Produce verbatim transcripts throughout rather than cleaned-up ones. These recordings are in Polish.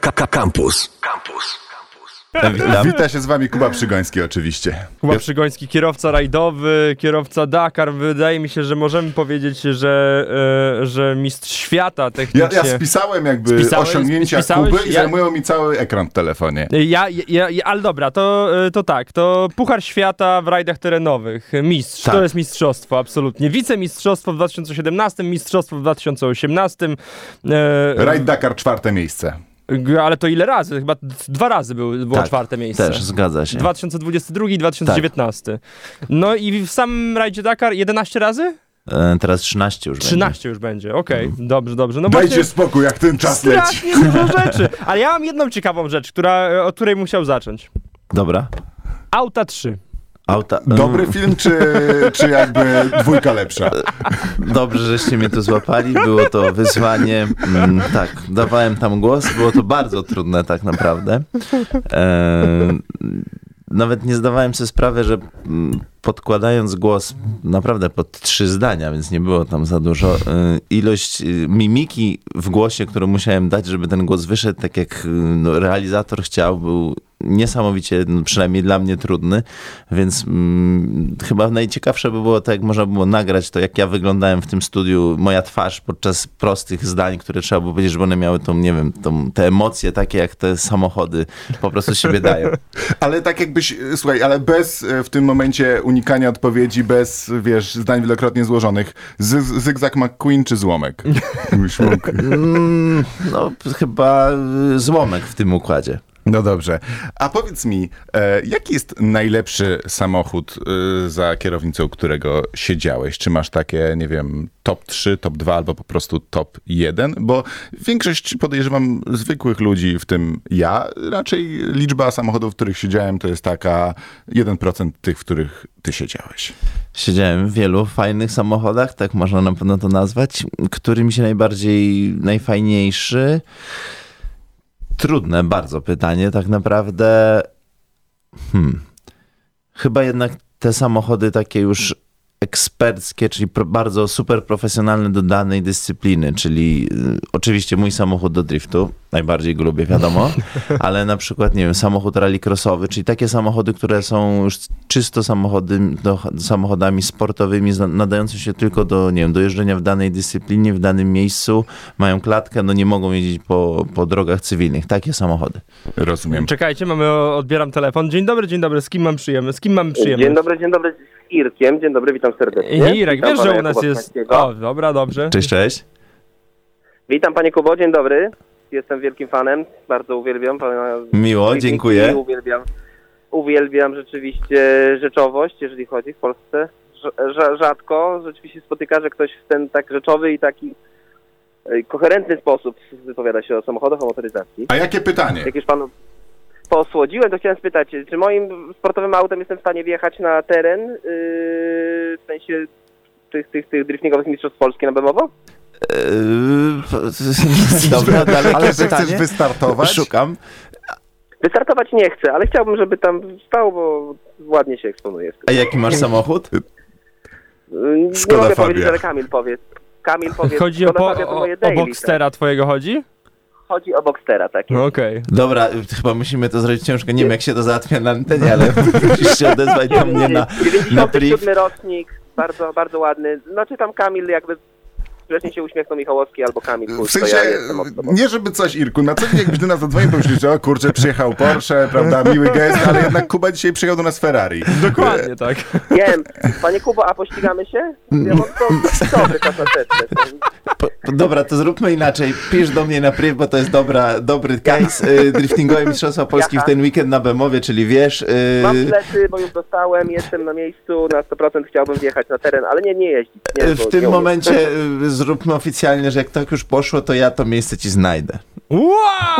Kampus. Kampus. Witam. Wita się z wami Kuba Przygoński oczywiście. Kuba Przygoński, kierowca rajdowy, kierowca Dakar. Wydaje mi się, że możemy powiedzieć, że, e, że mistrz świata technicznie. Ja, ja spisałem jakby spisałeś, osiągnięcia spisałeś, Kuby i ja... zajmują mi cały ekran w telefonie. Ja, ja, ja, ale dobra, to, to tak. To Puchar Świata w rajdach terenowych. Mistrz. Tak. To jest mistrzostwo, absolutnie. Wicemistrzostwo w dwa tysiące siedemnastym, mistrzostwo w dwa tysiące osiemnastym. E, Rajd Dakar czwarte miejsce. Ale to ile razy? Chyba dwa razy było, było tak, czwarte miejsce. Też, zgadza się. dwa tysiące dwudziesty drugi i dwa tysiące dziewiętnasty. Tak. No i w samym rajdzie Dakar jedenaście razy? E, teraz trzynaście już trzynaście będzie. trzynaście już będzie, okej. Okay. Dobrze, dobrze. No dajcie właśnie... spokój, jak ten czas leci. Strasznie dużo rzeczy. Ale ja mam jedną ciekawą rzecz, która, od której musiał zacząć. Dobra. Auta trzy. Auta. Dobry film, czy, czy jakby dwójka lepsza? Dobrze, żeście mnie tu złapali, było to wyzwanie, tak, dawałem tam głos, było to bardzo trudne tak naprawdę. Eee, nawet nie zdawałem sobie sprawy, że podkładając głos naprawdę pod trzy zdania, więc nie było tam za dużo, ilość mimiki w głosie, którą musiałem dać, żeby ten głos wyszedł tak jak no, realizator chciał, był niesamowicie, przynajmniej dla mnie trudny, więc mm, chyba najciekawsze by było to, jak można było nagrać to, jak ja wyglądałem w tym studiu, moja twarz podczas prostych zdań, które trzeba było powiedzieć, żeby one miały tą, nie wiem, tą, te emocje takie, jak te samochody po prostu siebie dają. Ale tak jakbyś, słuchaj, ale bez w tym momencie unikania odpowiedzi, bez, wiesz, zdań wielokrotnie złożonych, z- Zygzak McQueen czy Złomek? mm, no, chyba Złomek w tym układzie. No dobrze. A powiedz mi, e, jaki jest najlepszy samochód y, za kierownicą, którego siedziałeś? Czy masz takie, nie wiem, top trzy, top dwa albo po prostu top jeden? Bo większość, podejrzewam, zwykłych ludzi, w tym ja, raczej liczba samochodów, w których siedziałem, to jest taka jeden procent tych, w których ty siedziałeś. Siedziałem w wielu fajnych samochodach, tak można na pewno to nazwać. Który mi się najbardziej, najfajniejszy... Trudne bardzo pytanie, tak naprawdę hmm. chyba jednak te samochody takie już eksperckie, czyli pro, bardzo super profesjonalne do danej dyscypliny, czyli y, oczywiście mój samochód do driftu, najbardziej go lubię, wiadomo, ale na przykład, nie wiem, samochód rallycrossowy, czyli takie samochody, które są już czysto samochody, do, samochodami sportowymi, nadające się tylko do, nie wiem, do jeżdżenia w danej dyscyplinie, w danym miejscu, mają klatkę, no nie mogą jeździć po, po drogach cywilnych. Takie samochody. Rozumiem. Czekajcie, mamy, odbieram telefon. Dzień dobry, dzień dobry, z kim mam przyjemność? Z kim mam przyjemność? Dzień dobry, dzień dobry. Irkiem. Dzień dobry, witam serdecznie. Irek, witam, wiesz, że u nas Kuba jest... O, dobra, dobrze. Cześć, cześć. Witam, panie Kubo, dzień dobry. Jestem wielkim fanem, bardzo uwielbiam. Pana... Miło, dziękuję. Uwielbiam, uwielbiam rzeczywiście rzeczowość, jeżeli chodzi w Polsce. Rzadko rzeczywiście spotyka, że ktoś w ten tak rzeczowy i taki koherentny sposób wypowiada się o samochodach, o motoryzacji. A jakie pytanie? Jakieś panu... Posłodziłem, to chciałem spytać, czy moim sportowym autem jestem w stanie wjechać na teren yy, w sensie tych, tych, tych driftingowych mistrzostw Polski na Bemowo? Yy, dobra, dalekie ale pytanie. Chcesz wystartować? Szukam. Wystartować nie chcę, ale chciałbym, żeby tam stał, bo ładnie się eksponuje. A jaki masz samochód? Yy, Skoda Fabia. Nie mogę powiedzieć, ale Kamil powiedz. Kamil powiedz. Chodzi Skoda o, Fabia, to moje o, daily, o Boxstera tak. Twojego chodzi? Chodzi o Boxstera, tak? No okej. Okay. Dobra, chyba musimy to zrobić ciężko. Nie wiem, jak się to załatwia na antenie, ale musisz się odezwać do mnie na dziewięćdziesiąty siódmy rocznik, bardzo, bardzo ładny. Znaczy tam Kamil jakby... Grzecznie się uśmiechnął Michałowski albo Kamil. Kurczę, w sensie, ja nie żeby coś, Irku, na co dzień jakbyś do nas zadzwonił, pomyślisz, że o kurczę, przyjechał Porsche, prawda, miły gest, ale jednak Kuba dzisiaj przyjechał do nas Ferrari. Dokładnie tak. Nie wiem, panie Kubo, a pościgamy się? Ja mam to dobry kasateczkę. Dobra, to zróbmy inaczej. Pisz do mnie na priv, bo to jest dobra, dobry case. Y, driftingowe Mistrzostwa Polski Jaka? W ten weekend na Bemowie, czyli wiesz... Y... Mam plecy, bo już dostałem, jestem na miejscu, na sto procent chciałbym wjechać na teren, ale nie, nie jeździć. Nie, w tym momencie... Zróbmy oficjalnie, że jak tak już poszło, to ja to miejsce ci znajdę. Wow!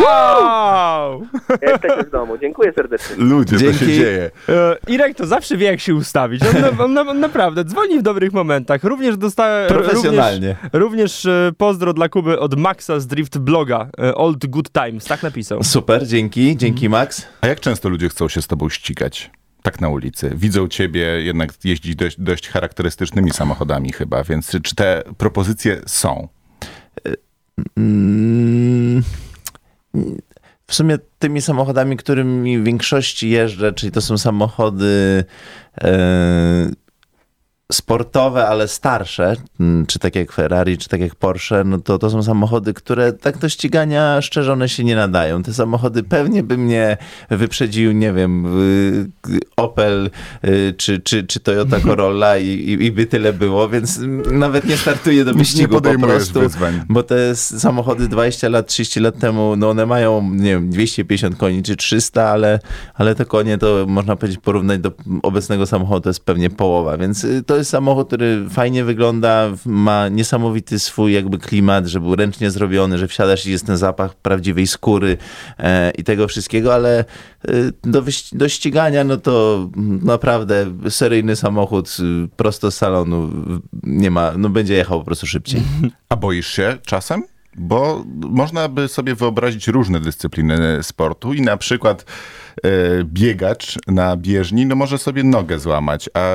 wow! Jesteś w domu. Dziękuję serdecznie. Ludzie, dzięki. To się dzieje. Irek to zawsze wie, jak się ustawić. On, on, on, on naprawdę dzwoni w dobrych momentach. Również dostałem... Profesjonalnie. Również, również pozdro dla Kuby od Maxa z Driftbloga. Old Good Times. Tak napisał. Super, dzięki. Dzięki, Max. A jak często ludzie chcą się z tobą ścigać? Tak na ulicy. Widzą ciebie, jednak jeździć dość, dość charakterystycznymi samochodami chyba, więc czy te propozycje są? Hmm. w sumie tymi samochodami, którymi w większości jeżdżę, czyli to są samochody yy, sportowe, ale starsze, czy tak jak Ferrari, czy tak jak Porsche, no to to są samochody, które tak do ścigania szczerze one się nie nadają. Te samochody pewnie by mnie wyprzedził, nie wiem, Opel czy, czy, czy Toyota Corolla i, i, i by tyle było, więc nawet nie startuję do wyścigu po prostu, wyzwań. Bo te samochody dwadzieścia lat, trzydzieści lat temu, no one mają, nie wiem, dwieście pięćdziesiąt koni czy trzysta, ale, ale te konie to można powiedzieć porównać do obecnego samochodu, to jest pewnie połowa, więc to To jest samochód, który fajnie wygląda, ma niesamowity swój jakby klimat, że był ręcznie zrobiony, że wsiadasz i jest ten zapach prawdziwej skóry e, i tego wszystkiego, ale e, do, wyś- do ścigania no to naprawdę seryjny samochód prosto z salonu nie ma, no będzie jechał po prostu szybciej. A boisz się czasem? Bo można by sobie wyobrazić różne dyscypliny sportu i na przykład yy, biegacz na bieżni no może sobie nogę złamać, a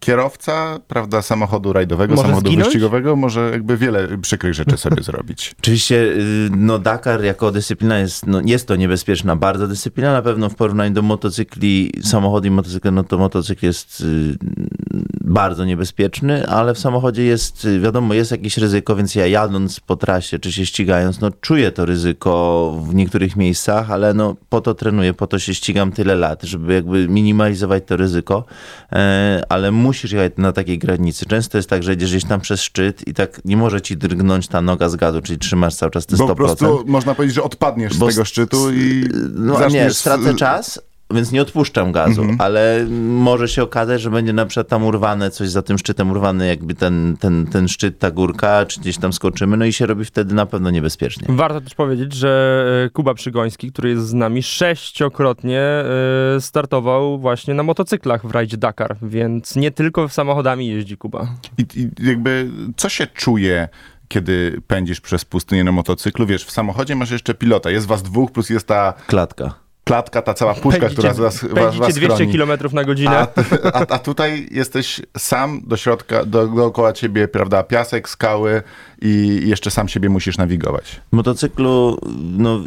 kierowca, prawda, samochodu rajdowego, może samochodu zginąć? Wyścigowego może jakby wiele przykrych rzeczy sobie zrobić. Oczywiście no Dakar jako dyscyplina jest, no, jest to niebezpieczna bardzo dyscyplina, na pewno w porównaniu do motocykli, samochody i motocykle, no to motocykl jest yy, bardzo niebezpieczny, ale w samochodzie jest, wiadomo, jest jakieś ryzyko, więc ja jadąc po trasie, czy się ścigając, no czuję to ryzyko w niektórych miejscach, ale no po to trenuję, po to się ścigam tyle lat, żeby jakby minimalizować to ryzyko, e, ale musisz jechać na takiej granicy. Często jest tak, że jedziesz gdzieś tam przez szczyt i tak nie może ci drgnąć ta noga z gazu, czyli trzymasz cały czas te sto procent. Bo po prostu można powiedzieć, że odpadniesz bo z tego szczytu i no, zaczniesz... Nie, stracę czas... Więc nie odpuszczam gazu, mhm. ale może się okazać, że będzie na przykład tam urwane coś za tym szczytem, urwane jakby ten, ten, ten szczyt, ta górka, czy gdzieś tam skoczymy, no i się robi wtedy na pewno niebezpiecznie. Warto też powiedzieć, że Kuba Przygoński, który jest z nami, sześciokrotnie startował właśnie na motocyklach w rajdzie Dakar, więc nie tylko samochodami jeździ Kuba. I, i jakby co się czuje, kiedy pędzisz przez pustynię na motocyklu? Wiesz, w samochodzie masz jeszcze pilota, jest was dwóch plus jest ta... Klatka. Klatka, ta cała puszka, pędzicie, która was, was, was dwieście kilometrów na godzinę. A, a, a tutaj jesteś sam do środka, do, dookoła ciebie, prawda, piasek, skały i jeszcze sam siebie musisz nawigować. W motocyklu, no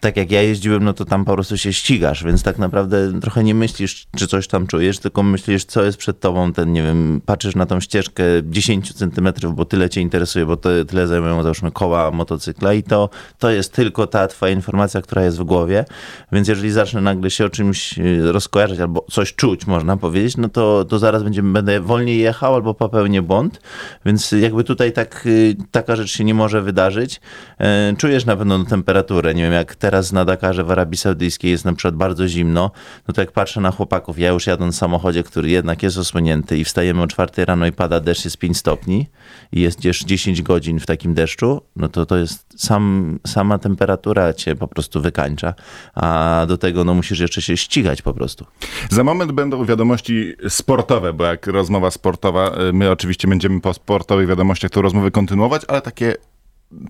tak jak ja jeździłem, no to tam po prostu się ścigasz, więc tak naprawdę trochę nie myślisz, czy coś tam czujesz, tylko myślisz, co jest przed tobą, ten, nie wiem, patrzysz na tą ścieżkę dziesięć centymetrów, bo tyle cię interesuje, bo to, tyle zajmują, załóżmy, koła motocykla i to, to jest tylko ta twoja informacja, która jest w głowie, więc jeżeli zacznę nagle się o czymś rozkojarzyć albo coś czuć, można powiedzieć, no to, to zaraz będzie, będę wolniej jechał albo popełnię błąd, więc jakby tutaj tak, taka rzecz się nie może wydarzyć. Czujesz na pewno temperaturę, nie wiem, jak teraz na Dakarze w Arabii Saudyjskiej jest na przykład bardzo zimno, no to jak patrzę na chłopaków, ja już jadąc w samochodzie, który jednak jest osłonięty i wstajemy o czwartej rano i pada deszcz, jest pięć stopni i jest już dziesięć godzin w takim deszczu, no to to jest sam, sama temperatura cię po prostu wykańcza, a A do tego no, musisz jeszcze się ścigać po prostu. Za moment będą wiadomości sportowe, bo jak rozmowa sportowa, my oczywiście będziemy po sportowych wiadomościach tę rozmowę kontynuować, ale takie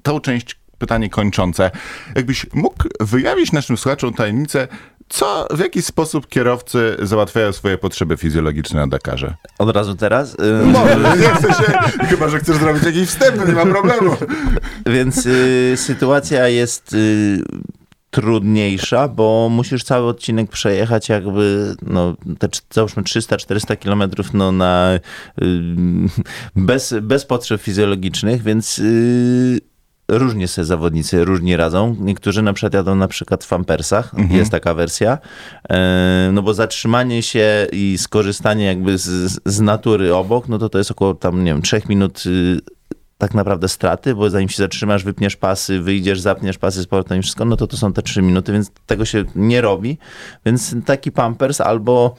tą część, pytanie kończące. Jakbyś mógł wyjawić naszym słuchaczom tajemnicę, co, w jaki sposób kierowcy załatwiają swoje potrzeby fizjologiczne na Dakarze? Od razu teraz? Yy... Może, nie chcę się, chyba że chcesz zrobić jakiś wstęp, nie ma problemu. Więc yy, sytuacja jest... Yy... trudniejsza, bo musisz cały odcinek przejechać jakby, no, te, załóżmy trzysta czterysta kilometrów, no, na, yy, bez, bez potrzeb fizjologicznych, więc yy... Różnie sobie zawodnicy, różnie radzą. Niektórzy na przykład jadą na przykład w pampersach, mhm. jest taka wersja, no bo zatrzymanie się i skorzystanie jakby z, z natury obok, no to to jest około tam, nie wiem, trzech minut tak naprawdę straty, bo zanim się zatrzymasz, wypniesz pasy, wyjdziesz, zapniesz pasy sportem i wszystko, no to to są te trzy minuty, więc tego się nie robi. Więc taki pampers albo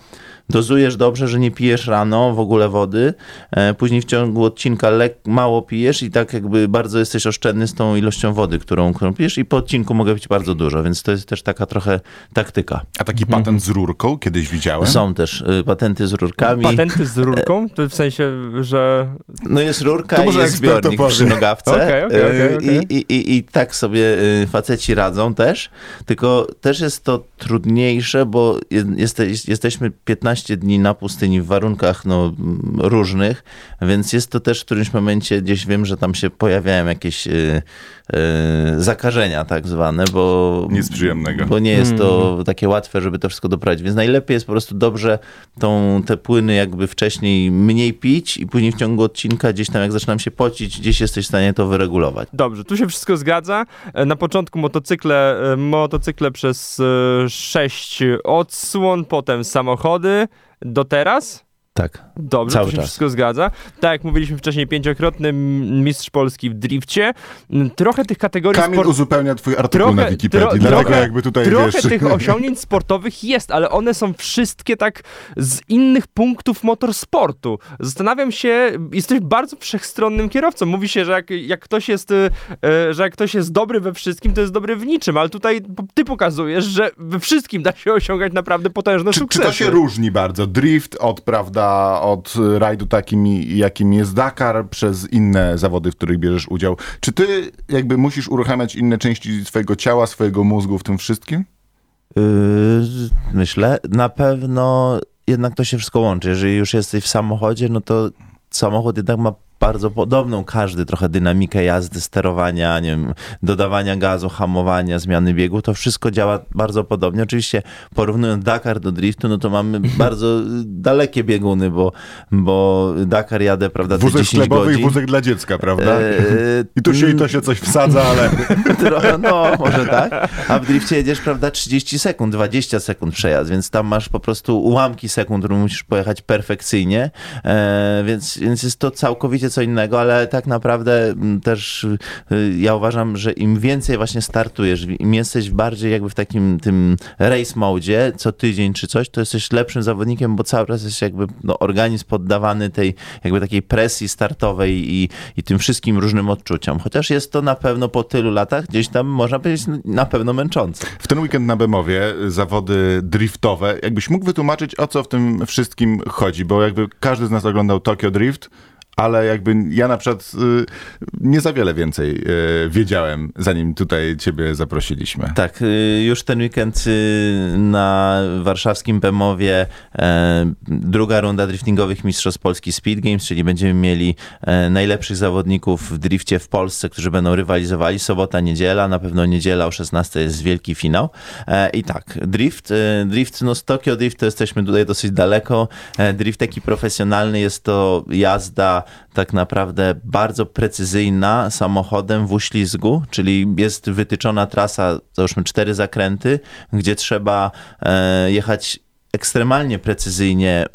dozujesz dobrze, że nie pijesz rano w ogóle wody, e, później w ciągu odcinka lek, mało pijesz i tak jakby bardzo jesteś oszczędny z tą ilością wody, którą, którą pijesz i po odcinku mogę pić bardzo dużo, więc to jest też taka trochę taktyka. A taki mhm. patent z rurką kiedyś widziałem? Są też y, patenty z rurkami. Patenty z rurką? To w sensie, że... No jest rurka i jest zbiornik przy nogawce okay, okay, okay, okay. I, i, i, i tak sobie faceci radzą też, tylko też jest to trudniejsze, bo jeste, jesteśmy piętnaście piętnaście dni na pustyni w warunkach no, różnych, więc jest to też w którymś momencie, gdzieś wiem, że tam się pojawiają jakieś yy, yy, zakażenia tak zwane, bo nic przyjemnego. Bo nie jest to mm. takie łatwe, żeby to wszystko doprawić, więc najlepiej jest po prostu dobrze tą, te płyny jakby wcześniej mniej pić i później w ciągu odcinka gdzieś tam jak zaczynam się pocić, gdzieś jesteś w stanie to wyregulować. Dobrze, tu się wszystko zgadza. Na początku motocykle, motocykle przez sześć odsłon, potem samochody, do teraz? Tak. Dobrze, cały to się czas. Wszystko zgadza. Tak jak mówiliśmy wcześniej, pięciokrotny mistrz Polski w drifcie. Trochę tych kategorii... Kamil sport... uzupełnia twój artykuł trochę, na Wikipedii, tro, dlatego trochę, jakby tutaj trochę wiesz... tych osiągnięć sportowych jest, ale one są wszystkie tak z innych punktów motorsportu. Zastanawiam się, jesteś bardzo wszechstronnym kierowcą. Mówi się, że jak, jak ktoś jest, że jak ktoś jest dobry we wszystkim, to jest dobry w niczym, ale tutaj ty pokazujesz, że we wszystkim da się osiągać naprawdę potężne czy, sukcesy. Czy to się różni bardzo? Drift od, prawda, od rajdu takim, jakim jest Dakar, przez inne zawody, w których bierzesz udział. Czy ty jakby musisz uruchamiać inne części swojego ciała, swojego mózgu w tym wszystkim? Yy, myślę. Na pewno jednak to się wszystko łączy. Jeżeli już jesteś w samochodzie, no to samochód jednak ma bardzo podobną każdy trochę dynamikę jazdy, sterowania, nie wiem, dodawania gazu, hamowania, zmiany biegu, to wszystko działa bardzo podobnie. Oczywiście porównując Dakar do driftu, no to mamy bardzo dalekie bieguny, bo, bo Dakar jadę, prawda, wózek dziesięć godzin. Wózek i wózek dla dziecka, prawda? Eee... I tu się i to się coś wsadza, ale... No, może tak. A w drifcie jedziesz, prawda, trzydzieści sekund, dwadzieścia sekund przejazd, więc tam masz po prostu ułamki sekund, które musisz pojechać perfekcyjnie, eee, więc, więc jest to całkowicie co innego, ale tak naprawdę też ja uważam, że im więcej właśnie startujesz, im jesteś bardziej jakby w takim tym race modzie co tydzień czy coś, to jesteś lepszym zawodnikiem, bo cały czas jest jakby no, organizm poddawany tej jakby takiej presji startowej i, i tym wszystkim różnym odczuciom. Chociaż jest to na pewno po tylu latach gdzieś tam można powiedzieć na pewno męczące. W ten weekend na Bemowie zawody driftowe. Jakbyś mógł wytłumaczyć, o co w tym wszystkim chodzi, bo jakby każdy z nas oglądał Tokyo Drift, ale jakby ja na przykład y, nie za wiele więcej y, wiedziałem, zanim tutaj ciebie zaprosiliśmy. Tak, y, już ten weekend y, na warszawskim Bemowie y, druga runda driftingowych Mistrzostw Polski Speed Games, czyli będziemy mieli y, najlepszych zawodników w drifcie w Polsce, którzy będą rywalizowali. Sobota, niedziela, na pewno niedziela o szesnastej jest wielki finał. Y, I tak, drift, y, drift, no z Tokio Drift to jesteśmy tutaj dosyć daleko. Y, drift taki profesjonalny jest to jazda tak naprawdę bardzo precyzyjna samochodem w uślizgu, czyli jest wytyczona trasa, załóżmy cztery zakręty, gdzie trzeba e, jechać ekstremalnie precyzyjnie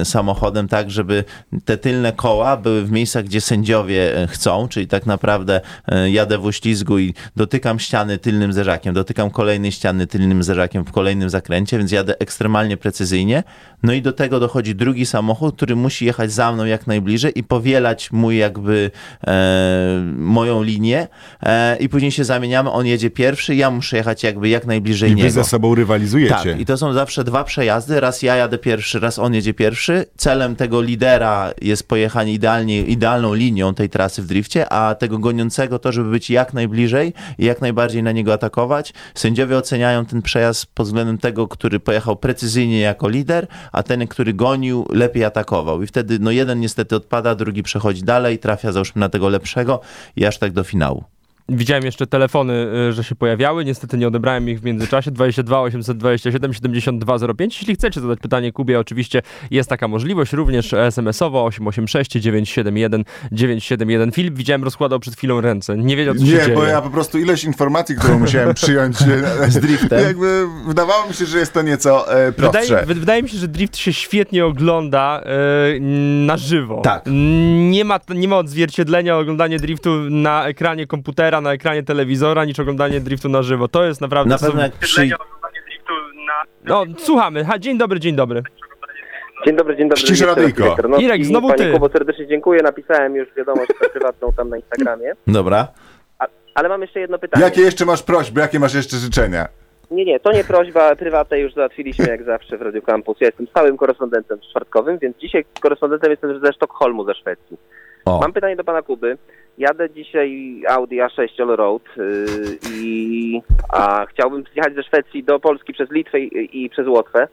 y, samochodem, tak żeby te tylne koła były w miejscach, gdzie sędziowie chcą, czyli tak naprawdę y, jadę w uślizgu i dotykam ściany tylnym zderzakiem, dotykam kolejnej ściany tylnym zderzakiem w kolejnym zakręcie, więc jadę ekstremalnie precyzyjnie. No i do tego dochodzi drugi samochód, który musi jechać za mną jak najbliżej i powielać mój jakby e, moją linię e, i później się zamieniamy, on jedzie pierwszy, ja muszę jechać jakby jak najbliżej I niego. I wy ze sobą rywalizujecie. Tak, i to są zawsze dwa przejazdy. Raz ja jadę pierwszy, raz on jedzie pierwszy. Celem tego lidera jest pojechanie idealnie, idealną linią tej trasy w drifcie, a tego goniącego to, żeby być jak najbliżej i jak najbardziej na niego atakować. Sędziowie oceniają ten przejazd pod względem tego, który pojechał precyzyjnie jako lider, a ten, który gonił, lepiej atakował. I wtedy no jeden niestety odpada, drugi przechodzi dalej, trafia załóżmy na tego lepszego i aż tak do finału. Widziałem jeszcze telefony, że się pojawiały. Niestety nie odebrałem ich w międzyczasie. dwadzieścia dwa osiemset dwadzieścia siedem siedemdziesiąt dwa zero pięć. Jeśli chcecie zadać pytanie Kubie, oczywiście jest taka możliwość. Również es em esowo osiem osiem sześć dziewięć siedem jeden dziewięć siedem jeden. Filip, widziałem, rozkładał przed chwilą ręce. Nie wiedział, co się dzieje. Nie, bo ja po prostu ileś informacji, którą musiałem przyjąć z driftem. Jakby wydawało mi się, że jest to nieco e, prostsze. Wydaje, wydaje mi się, że drift się świetnie ogląda e, na żywo. Tak. Nie ma, nie ma odzwierciedlenia oglądanie driftu na ekranie komputera, na ekranie telewizora, niż oglądanie driftu na żywo. To jest naprawdę... Na pewno jak przy... No, słuchamy. Ha, dzień dobry, dzień dobry. Dzień dobry, dzień dobry. Ścisz radyjko. Irek, znowu Panie ty. Kubo, serdecznie dziękuję. Napisałem już wiadomość prywatną tam na Instagramie. Dobra. A, ale mam jeszcze jedno pytanie. Jakie jeszcze masz prośby? Jakie masz jeszcze życzenia? Nie, nie, to nie prośba, prywatne już załatwiliśmy jak zawsze w Radio Kampus. Ja jestem stałym korespondentem czwartkowym, więc dzisiaj korespondentem jestem ze Sztokholmu, ze Szwecji. O. Mam pytanie do pana Kuby. Jadę dzisiaj Audi A sześć Allroad yy, i a, chciałbym jechać ze Szwecji do Polski przez Litwę i, i przez Łotwę.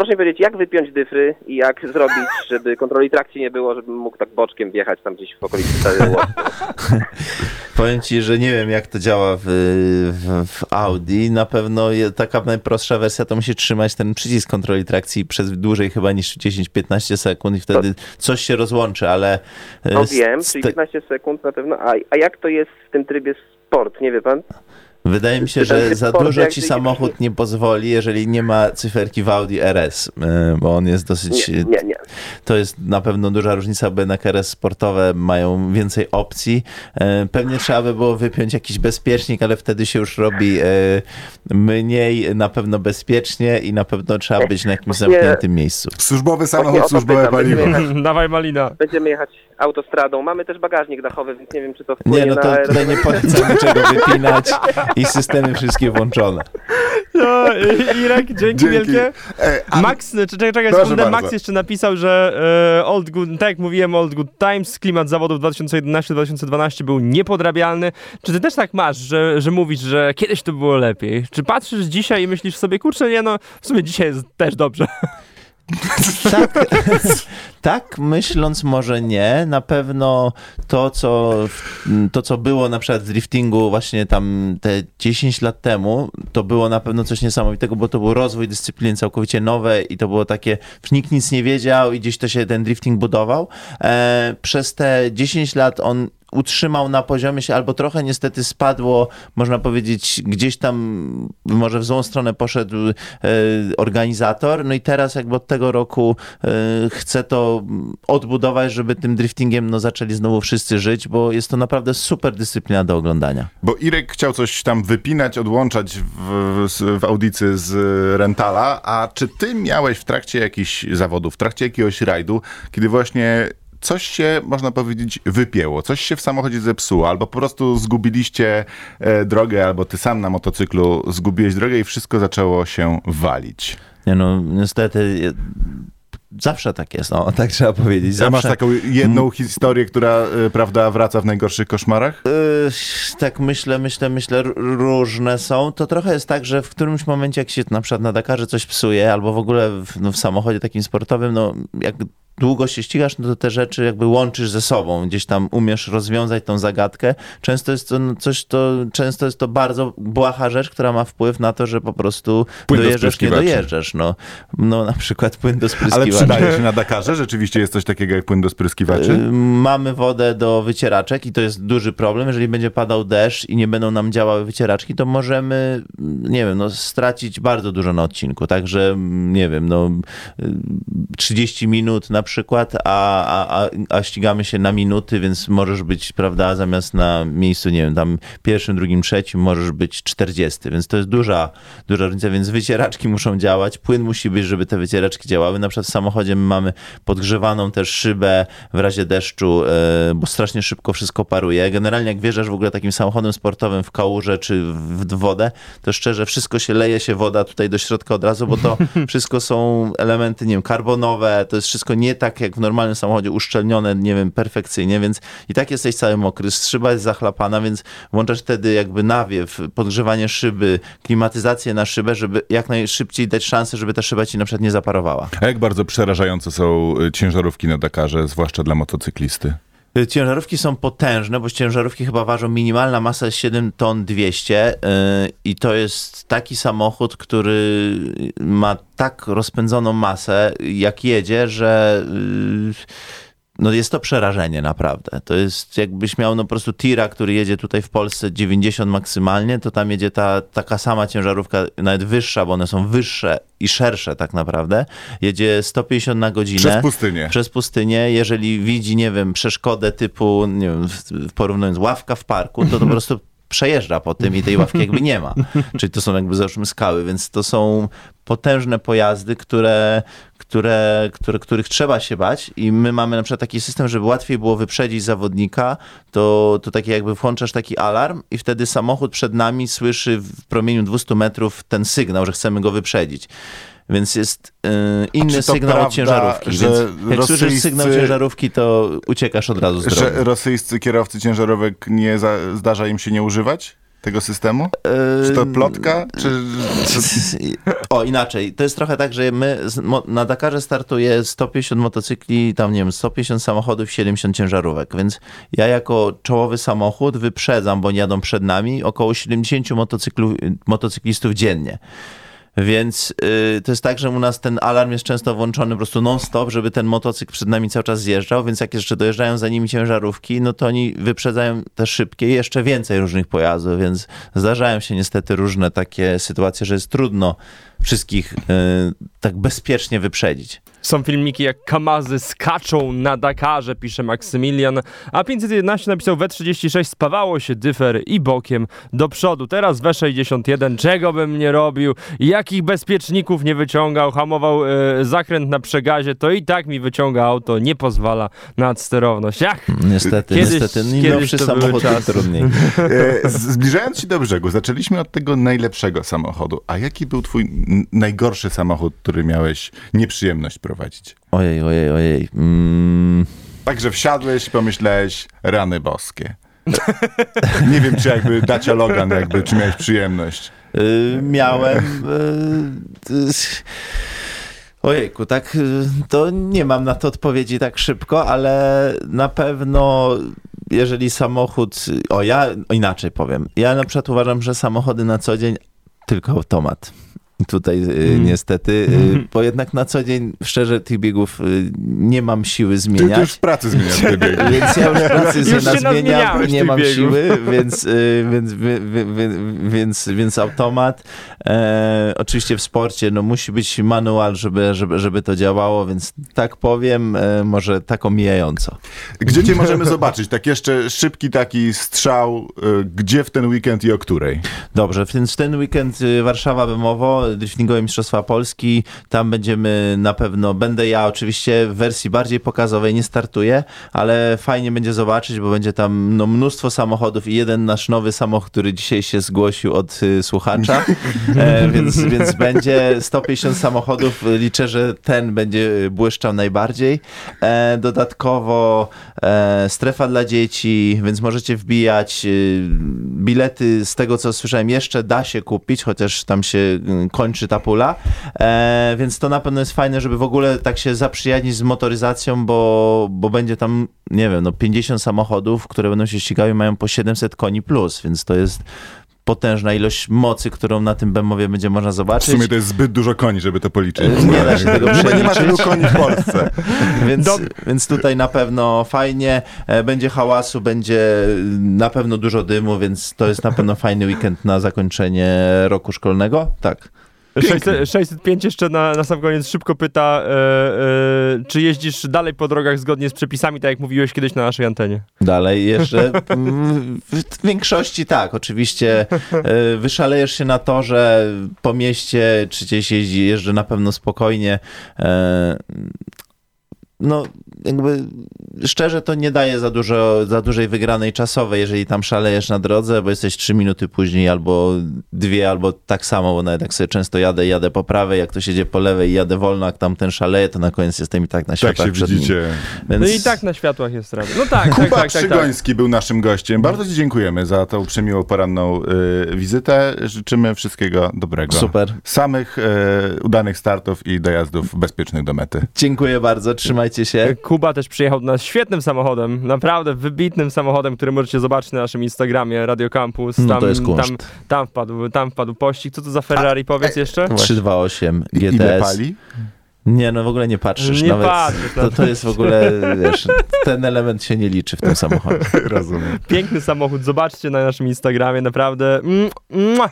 Proszę mi powiedzieć, jak wypiąć dyfry i jak zrobić, żeby kontroli trakcji nie było, żebym mógł tak boczkiem wjechać tam gdzieś w okolicy całego Powiem ci, że nie wiem, jak to działa w, w, w Audi. Na pewno je, taka najprostsza wersja to musi trzymać ten przycisk kontroli trakcji przez dłużej chyba niż dziesięć piętnaście sekund i wtedy coś się rozłączy, ale... No wiem, czyli piętnaście sekund na pewno. A, a jak to jest w tym trybie sport, nie wie pan? Wydaje mi się, że za dużo ci samochód nie pozwoli, jeżeli nie ma cyferki w Audi R S, bo on jest dosyć... Nie, nie, nie. To jest na pewno duża różnica, bo jednak R S sportowe mają więcej opcji. Pewnie trzeba by było wypiąć jakiś bezpiecznik, ale wtedy się już robi mniej na pewno bezpiecznie i na pewno trzeba być na jakimś zamkniętym miejscu. Służbowy samochód, służbowe paliwo. Dawaj malina. Będziemy jechać autostradą. Mamy też bagażnik dachowy, więc nie wiem, czy to wpłynie na... Nie, no to tutaj nie polecam niczego wypinać. I systemy wszystkie włączone. No, Irek, dzięki, dzięki wielkie. Ej, a... Max, czekaj, czekaj, sekundę, Max jeszcze napisał, że e, old good, tak jak mówiłem, old good times, klimat zawodów dwa tysiące jedenaście dwa tysiące dwanaście był niepodrabialny. Czy ty też tak masz, że, że mówisz, że kiedyś to było lepiej? Czy patrzysz dzisiaj i myślisz sobie, kurczę, nie no, w sumie dzisiaj jest też dobrze. Tak, tak myśląc może nie, na pewno to co, to co było na przykład w driftingu właśnie tam te dziesięć lat temu, to było na pewno coś niesamowitego, bo to był rozwój dyscypliny całkowicie nowe i to było takie, nikt nic nie wiedział i gdzieś to się ten drifting budował. E, przez te dziesięć lat on utrzymał na poziomie się, albo trochę niestety spadło, można powiedzieć, gdzieś tam może w złą stronę poszedł e, organizator, no i teraz jakby od tego roku e, chce to odbudować, żeby tym driftingiem no, zaczęli znowu wszyscy żyć, bo jest to naprawdę super dyscyplina do oglądania. Bo Irek chciał coś tam wypinać, odłączać w, w audycji z rentala, a czy ty miałeś w trakcie jakichś zawodów, w trakcie jakiegoś rajdu, kiedy właśnie coś się, można powiedzieć, wypięło, coś się w samochodzie zepsuło, albo po prostu zgubiliście e, drogę, albo ty sam na motocyklu zgubiłeś drogę i wszystko zaczęło się walić. Nie no, niestety... Zawsze tak jest, no, tak trzeba powiedzieć. Zawsze. A masz taką jedną historię, która, prawda, wraca w najgorszych koszmarach? Yy, tak myślę, myślę, myślę, różne są. To trochę jest tak, że w którymś momencie, jak się na przykład na Dakarze coś psuje, albo w ogóle w, no, w samochodzie takim sportowym, no jak długo się ścigasz, no to te rzeczy jakby łączysz ze sobą. Gdzieś tam umiesz rozwiązać tą zagadkę. Często jest to no, coś, to, często jest to bardzo błaha rzecz, która ma wpływ na to, że po prostu płyn dojeżdżasz, nie dojeżdżasz. No, no na przykład płyn do spryskiwaczy. Przydaje się na Dakarze? Rzeczywiście jest coś takiego jak płyn do spryskiwaczy? Mamy wodę do wycieraczek i to jest duży problem. Jeżeli będzie padał deszcz i nie będą nam działały wycieraczki, to możemy, nie wiem, no, stracić bardzo dużo na odcinku. Także, nie wiem, no, trzydzieści minut na przykład, a, a, a ścigamy się na minuty, więc możesz być, prawda, zamiast na miejscu, nie wiem, tam pierwszym, drugim, trzecim, możesz być czterdziesty, więc to jest duża, duża różnica, więc wycieraczki muszą działać, płyn musi być, żeby te wycieraczki działały, na przykład samochód. W samochodzie my mamy podgrzewaną też szybę w razie deszczu, bo strasznie szybko wszystko paruje. Generalnie jak wjeżdżasz w ogóle takim samochodem sportowym w kałużę czy w wodę, to szczerze wszystko się leje, się woda tutaj do środka od razu, bo to wszystko są elementy, nie wiem, karbonowe, to jest wszystko nie tak jak w normalnym samochodzie uszczelnione, nie wiem, perfekcyjnie, więc i tak jesteś cały mokry, szyba jest zachlapana, więc włączasz wtedy jakby nawiew, podgrzewanie szyby, klimatyzację na szybę, żeby jak najszybciej dać szansę, żeby ta szyba ci na przykład nie zaparowała. A jak bardzo przerażające są ciężarówki na Dakarze, zwłaszcza dla motocyklisty? Ciężarówki są potężne, bo ciężarówki chyba ważą, minimalna masa jest siedem ton dwieście yy, i to jest taki samochód, który ma tak rozpędzoną masę, jak jedzie, że... Yy, No jest to przerażenie naprawdę. To jest jakbyś miał no po prostu tira, który jedzie tutaj w Polsce dziewięćdziesiąt maksymalnie, to tam jedzie ta taka sama ciężarówka, nawet wyższa, bo one są wyższe i szersze tak naprawdę. Jedzie sto pięćdziesiąt na godzinę. Przez pustynię. Przez pustynię. Jeżeli widzi, nie wiem, przeszkodę typu, nie wiem, porównując ławka w parku, to to po prostu przejeżdża po tym i tej ławki jakby nie ma. Czyli to są jakby załóżmy skały, więc to są potężne pojazdy, które, które, które, których trzeba się bać i my mamy na przykład taki system, żeby łatwiej było wyprzedzić zawodnika, to, to takie jakby włączasz taki alarm i wtedy samochód przed nami słyszy w promieniu dwieście metrów ten sygnał, że chcemy go wyprzedzić. Więc jest yy, inny sygnał prawda, od ciężarówki. Że Więc jak rosyjscy... słyszysz sygnał ciężarówki, to uciekasz od razu z drogi. Że rosyjscy kierowcy ciężarówek nie za... zdarza im się nie używać? tego systemu? Czy to plotka? Czy... O, inaczej. To jest trochę tak, że my na Dakarze startuje sto pięćdziesiąt motocykli, tam nie wiem, sto pięćdziesiąt samochodów, siedemdziesiąt ciężarówek, więc ja jako czołowy samochód wyprzedzam, bo oni jadą przed nami, około siedemdziesiąt motocyklistów dziennie. Więc yy, to jest tak, że u nas ten alarm jest często włączony po prostu non-stop, żeby ten motocykl przed nami cały czas zjeżdżał, więc jak jeszcze dojeżdżają za nimi ciężarówki, no to oni wyprzedzają te szybkie i jeszcze więcej różnych pojazdów, więc zdarzają się niestety różne takie sytuacje, że jest trudno wszystkich yy, tak bezpiecznie wyprzedzić. Są filmiki, jak kamazy skaczą na Dakarze, pisze Maksymilian, a pięćset jedenaście napisał: W trzydzieści sześć spawało się dyfer i bokiem do przodu, teraz W sześćdziesiąt jeden czego bym nie robił, jakich bezpieczników nie wyciągał, hamował yy, zakręt na przegazie, to i tak mi wyciąga auto, nie pozwala na sterowność. Jak? Niestety, kiedyś, niestety, kiedyś to samochód był trudniej. Zbliżając się do brzegu, zaczęliśmy od tego najlepszego samochodu, a jaki był twój najgorszy samochód, który miałeś nieprzyjemność prowadzić? Ojej, ojej, ojej. Mm. Także wsiadłeś i pomyślałeś: rany boskie. Nie wiem, czy jakby Dacia Logan, jakby, czy miałeś przyjemność. Yy, miałem... Yy, yy. Ojejku, tak to nie mam na to odpowiedzi tak szybko, ale na pewno jeżeli samochód... O, ja inaczej powiem. Ja na przykład uważam, że samochody na co dzień tylko automat. Tutaj hmm. niestety, hmm. bo jednak na co dzień, szczerze, tych biegów nie mam siły zmieniać. Ty, ty już w pracy zmieniasz te biegi. Więc ja już w pracy zmieniam, nie mam biegów. siły, więc, więc, więc, więc, więc automat. E, oczywiście w sporcie no, musi być manual, żeby, żeby, żeby to działało, więc tak powiem, e, może tak omijająco. Gdzie cię możemy zobaczyć? Tak jeszcze szybki taki strzał, gdzie w ten weekend i o której? Dobrze, w ten, w ten weekend Warszawa, Bemowo, driftingowe mistrzostwa Polski, tam będziemy na pewno, będę ja oczywiście w wersji bardziej pokazowej, nie startuję, ale fajnie będzie zobaczyć, bo będzie tam no, mnóstwo samochodów i jeden nasz nowy samochód, który dzisiaj się zgłosił od y, słuchacza, e, więc, więc będzie sto pięćdziesiąt samochodów, liczę, że ten będzie błyszczał najbardziej. E, dodatkowo e, strefa dla dzieci, więc możecie wbijać y, bilety, z tego co słyszałem jeszcze da się kupić, chociaż tam się y, kończy ta pula, e, więc to na pewno jest fajne, żeby w ogóle tak się zaprzyjaźnić z motoryzacją, bo, bo będzie tam, nie wiem, no pięćdziesiąt samochodów, które będą się ścigały i mają po siedemset koni plus, więc to jest potężna ilość mocy, którą na tym Bemowie będzie można zobaczyć. W sumie to jest zbyt dużo koni, żeby to policzyć. Nie da się tego przeliczyć. Nie ma tylu koni w Polsce. Więc, Dob- więc tutaj na pewno fajnie. Będzie hałasu, będzie na pewno dużo dymu, więc to jest na pewno fajny weekend na zakończenie roku szkolnego. Tak. sześćset pięć jeszcze na, na sam koniec szybko pyta, yy, yy, czy jeździsz dalej po drogach zgodnie z przepisami, tak jak mówiłeś kiedyś na naszej antenie? Dalej jeszcze w większości tak, oczywiście yy, wyszalejesz się na torze, po mieście czy gdzieś jeździ, jeżdżę na pewno spokojnie. Yy, no jakby szczerze to nie daje za dużo, za dużej wygranej czasowej, jeżeli tam szalejesz na drodze, bo jesteś trzy minuty później albo dwie, albo tak samo, bo nawet jak sobie często jadę, jadę po prawej, jak ktoś jedzie po lewej i jadę wolno, jak tamten szaleje, to na koniec jestem i tak na światłach. Tak się widzicie. Więc... No i tak na światłach jest radę. No tak, Kuba tak, tak, Przygoński tak, tak. był naszym gościem. Bardzo ci dziękujemy za tą przemiłą poranną y, wizytę. Życzymy wszystkiego dobrego. Super. Samych y, udanych startów i dojazdów bezpiecznych do mety. Dziękuję bardzo, trzymajcie się. Kuba też przyjechał do nas świetnym samochodem, naprawdę wybitnym samochodem, który możecie zobaczyć na naszym Instagramie Radio Campus. Tam, no to jest tam, tam, wpadł, tam wpadł pościg. Co to za Ferrari, A, powiedz e, jeszcze? trzysta dwadzieścia osiem G T S. Ile pali? Nie, no w ogóle nie patrzysz. Nie nawet patrzysz. To, to jest w ogóle, wiesz, ten element się nie liczy w tym samochodzie. Rozumiem. Piękny samochód, zobaczcie na naszym Instagramie, naprawdę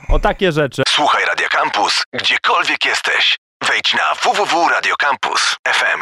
o takie rzeczy. Słuchaj Radio Campus, gdziekolwiek jesteś. Wejdź na w w w kropka radiocampus kropka f m.